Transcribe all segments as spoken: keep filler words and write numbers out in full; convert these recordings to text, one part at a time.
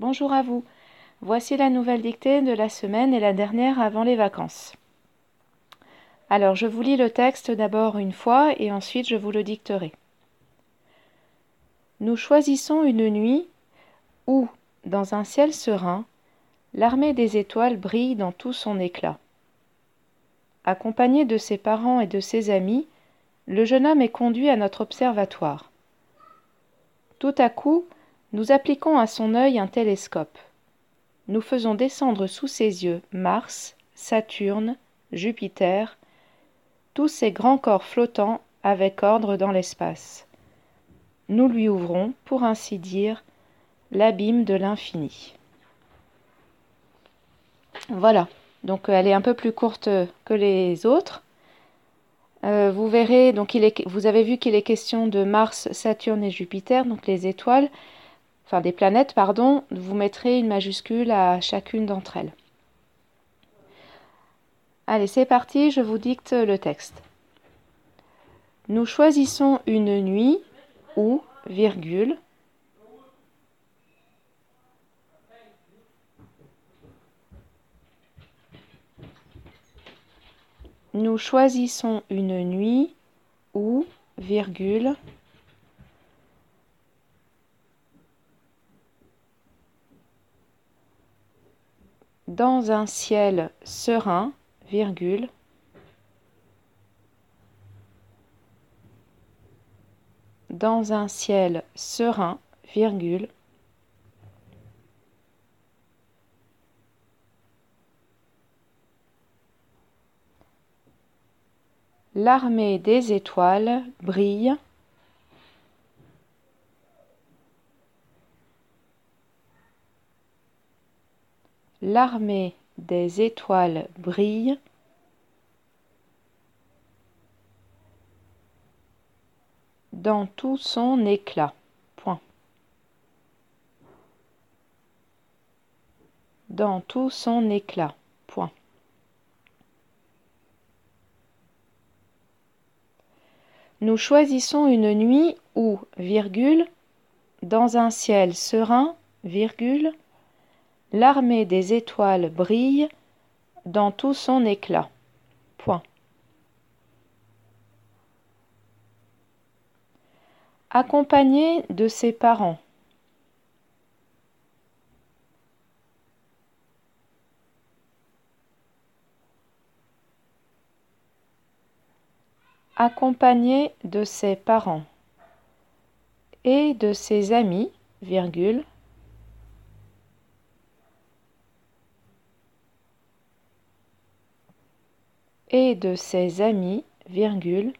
Bonjour à vous. Voici la nouvelle dictée de la semaine et la dernière avant les vacances. Alors, je vous lis le texte d'abord une fois et ensuite je vous le dicterai. Nous choisissons une nuit où, dans un ciel serein, l'armée des étoiles brille dans tout son éclat. Accompagné de ses parents et de ses amis, le jeune homme est conduit à notre observatoire. Tout à coup, nous appliquons à son œil un télescope. Nous faisons descendre sous ses yeux Mars, Saturne, Jupiter, tous ces grands corps flottants avec ordre dans l'espace. Nous lui ouvrons, pour ainsi dire, l'abîme de l'infini. Voilà, donc elle est un peu plus courte que les autres. Euh, vous verrez, donc il est, vous avez vu qu'il est question de Mars, Saturne et Jupiter, donc les étoiles, enfin des planètes, pardon. Vous mettrez une majuscule à chacune d'entre elles. Allez, c'est parti, je vous dicte le texte. Nous choisissons une nuit où, virgule, nous choisissons une nuit où, virgule, dans un ciel serein, virgule, dans un ciel serein, virgule, l'armée des étoiles brille l'armée des étoiles brille dans tout son éclat. Point. Dans tout son éclat. Point. Nous choisissons une nuit où, virgule, dans un ciel serein, virgule, l'armée des étoiles brille dans tout son éclat. Point. Accompagné de ses parents. Accompagné de ses parents et de ses amis, virgule, et de ses amis, virgule,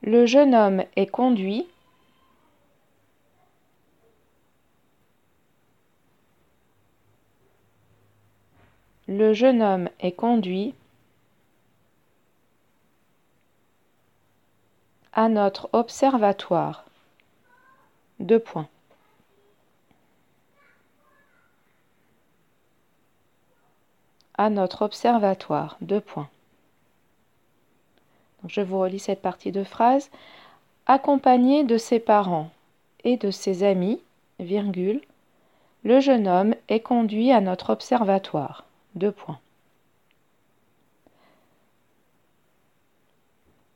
le jeune homme est conduit Le jeune homme est conduit à notre observatoire. Deux points. À notre observatoire. Deux points. Donc je vous relis cette partie de phrase. Accompagné de ses parents et de ses amis, virgule, le jeune homme est conduit à notre observatoire. Deux points.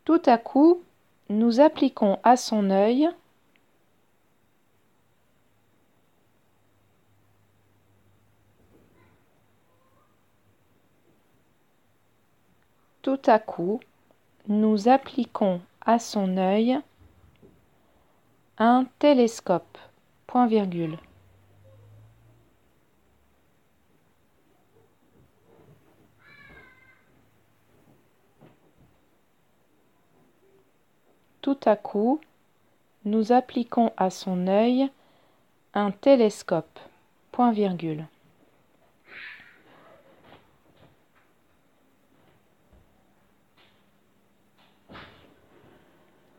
Tout à coup, nous appliquons à son œil Tout à coup, nous appliquons à son œil un télescope. Point virgule. Tout à coup, nous appliquons à son œil un télescope. Point virgule.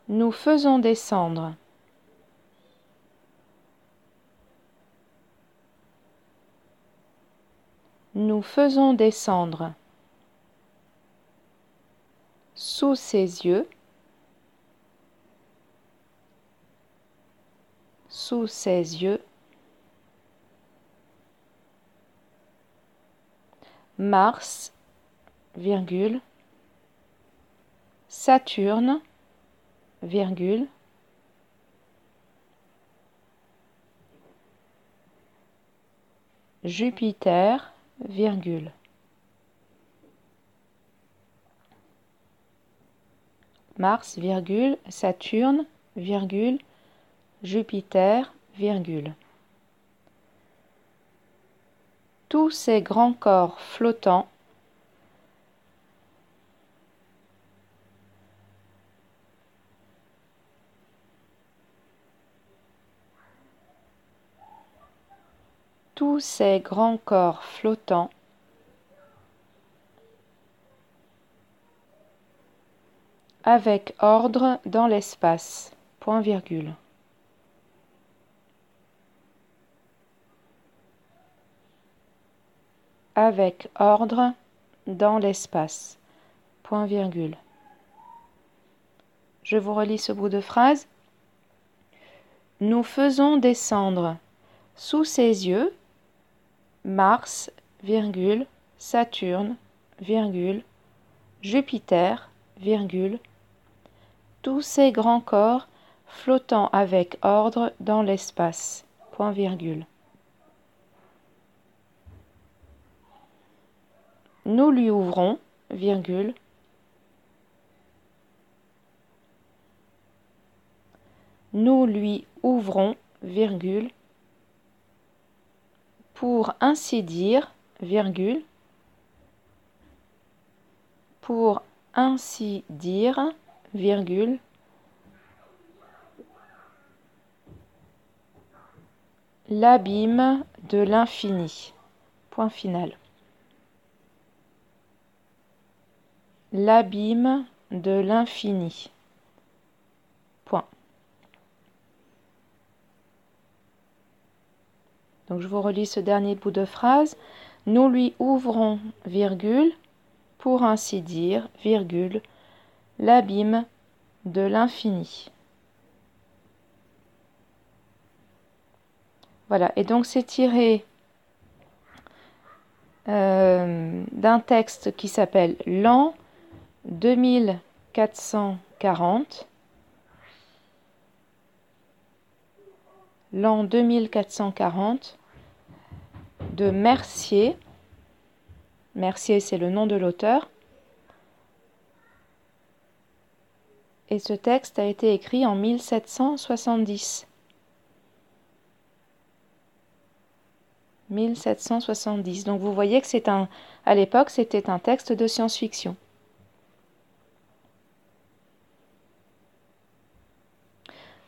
Nous faisons descendre. Nous faisons descendre sous ses yeux sous ses yeux, Mars, virgule, Saturne, virgule, Jupiter, virgule. Mars, virgule, Saturne, virgule, Jupiter, virgule. Tous ces grands corps flottants Tous ces grands corps flottants avec ordre dans l'espace. Point virgule. Avec ordre dans l'espace. Point virgule. Je vous relis ce bout de phrase. Nous faisons descendre sous ses yeux Mars, virgule, Saturne, virgule, Jupiter, virgule, tous ces grands corps flottant avec ordre dans l'espace. Point virgule. Nous lui ouvrons, virgule, nous lui ouvrons, virgule, pour ainsi dire, virgule, pour ainsi dire, virgule, l'abîme de l'infini. Point final. L'abîme de l'infini. Point. Donc, je vous relis ce dernier bout de phrase. Nous lui ouvrons, virgule, pour ainsi dire, virgule, l'abîme de l'infini. Voilà, et donc c'est tiré euh, d'un texte qui s'appelle L'an deux mille quatre cent quarante. L'an deux mille quatre cent quarante de Mercier. Mercier, c'est le nom de l'auteur. Et ce texte a été écrit en mille sept cent soixante-dix. mille sept cent soixante-dix. Donc vous voyez que c'est un, à l'époque, c'était un texte de science-fiction.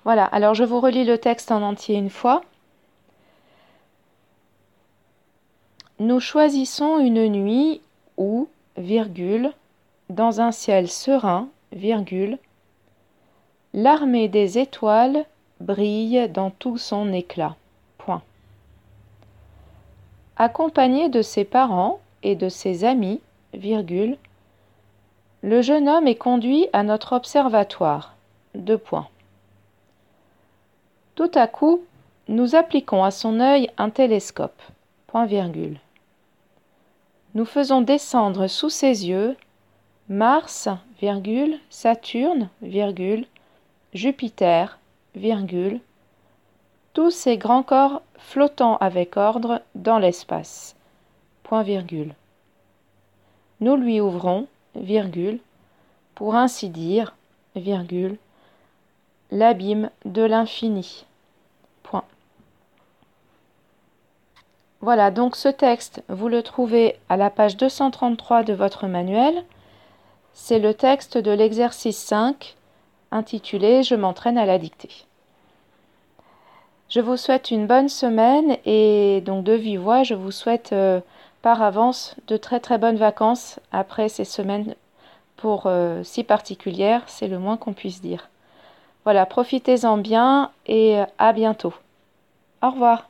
Voilà, alors je vous relis le texte en entier une fois. Nous choisissons une nuit où, virgule, dans un ciel serein, virgule, l'armée des étoiles brille dans tout son éclat. Point. Accompagné de ses parents et de ses amis, virgule, le jeune homme est conduit à notre observatoire. Deux points. Tout à coup, nous appliquons à son œil un télescope. Point virgule. Nous faisons descendre sous ses yeux Mars, virgule, Saturne, virgule, Jupiter, virgule, tous ces grands corps flottant avec ordre dans l'espace. Point virgule. Nous lui ouvrons, virgule, pour ainsi dire, virgule, l'abîme de l'infini. Point. Voilà, donc ce texte, vous le trouvez à la page deux cent trente-trois de votre manuel. C'est le texte de l'exercice cinq, intitulé « Je m'entraîne à la dictée ». Je vous souhaite une bonne semaine et donc de vive voix, je vous souhaite euh, par avance de très très bonnes vacances après ces semaines pour euh, si particulières, c'est le moins qu'on puisse dire. Voilà, profitez-en bien et à bientôt. Au revoir.